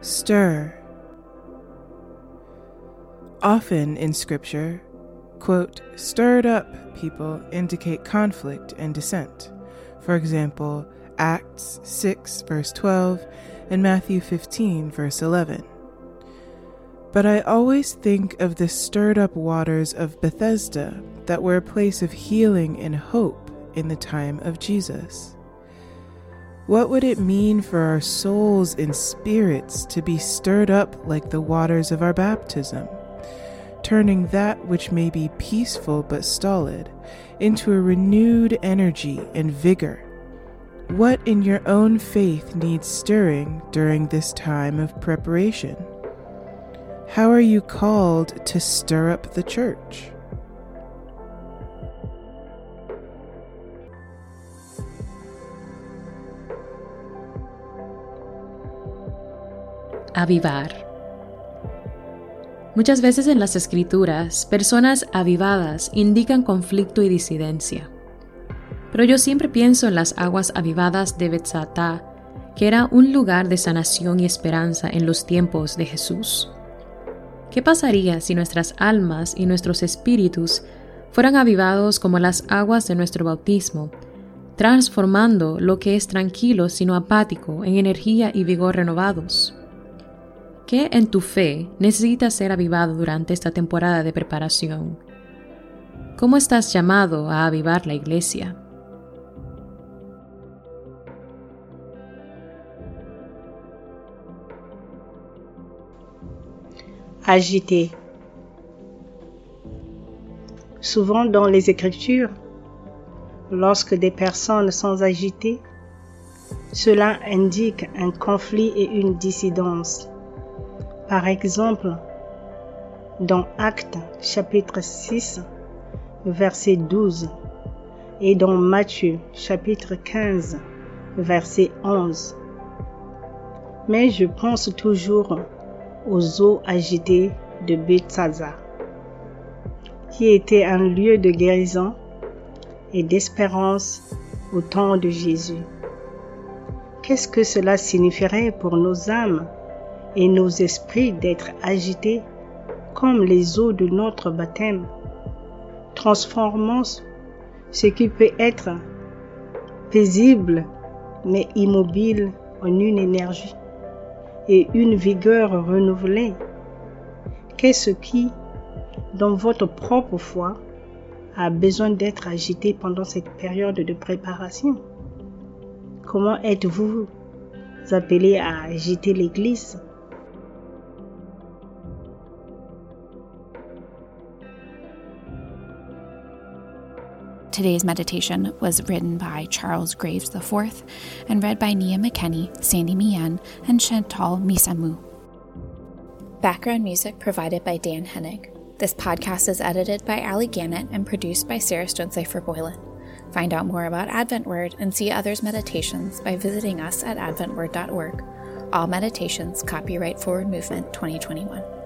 Stir. Often in Scripture, quote, stirred up people indicate conflict and dissent. For example, Acts 6, verse 12, and Matthew 15, verse 11. But I always think of the stirred-up waters of Bethesda that were a place of healing and hope in the time of Jesus. What would it mean for our souls and spirits to be stirred up like the waters of our baptism, turning that which may be peaceful but stolid into a renewed energy and vigor? What in your own faith needs stirring during this time of preparation? How are you called to stir up the church? Avivar. Muchas veces en las Escrituras, personas avivadas indican conflicto y disidencia. Pero yo siempre pienso en las aguas avivadas de Betsatá, que era un lugar de sanación y esperanza en los tiempos de Jesús. ¿Qué pasaría si nuestras almas y nuestros espíritus fueran avivados como las aguas de nuestro bautismo, transformando lo que es tranquilo sino apático en energía y vigor renovados? ¿Qué en tu fe necesita ser avivado durante esta temporada de preparación? ¿Cómo estás llamado a avivar la iglesia? Agité. Souvent dans les Écritures, lorsque des personnes sont agitées, cela indique un conflit et une dissidence. Par exemple, dans Actes chapitre 6, verset 12, et dans Matthieu chapitre 15, verset 11. Mais je pense toujours aux eaux agitées de Bethsaida, qui était un lieu de guérison et d'espérance au temps de Jésus. Qu'est-ce que cela signifierait pour nos âmes et nos esprits d'être agités comme les eaux de notre baptême, transformant ce qui peut être paisible mais immobile en une énergie et une vigueur renouvelée? Qu'est-ce qui, dans votre propre foi, a besoin d'être agité pendant cette période de préparation? Comment êtes-vous appelés à agiter l'Église? Today's meditation was written by Charles Graves IV and read by Nia McKenney, Sandy Mian, and Chantal Misamu. Background music provided by Dan Hennig. This podcast is edited by Allie Gannett and produced by Sarah Stonecipher Boylan. Find out more about Advent Word and see others' meditations by visiting us at adventword.org. All meditations copyright Forward Movement 2021.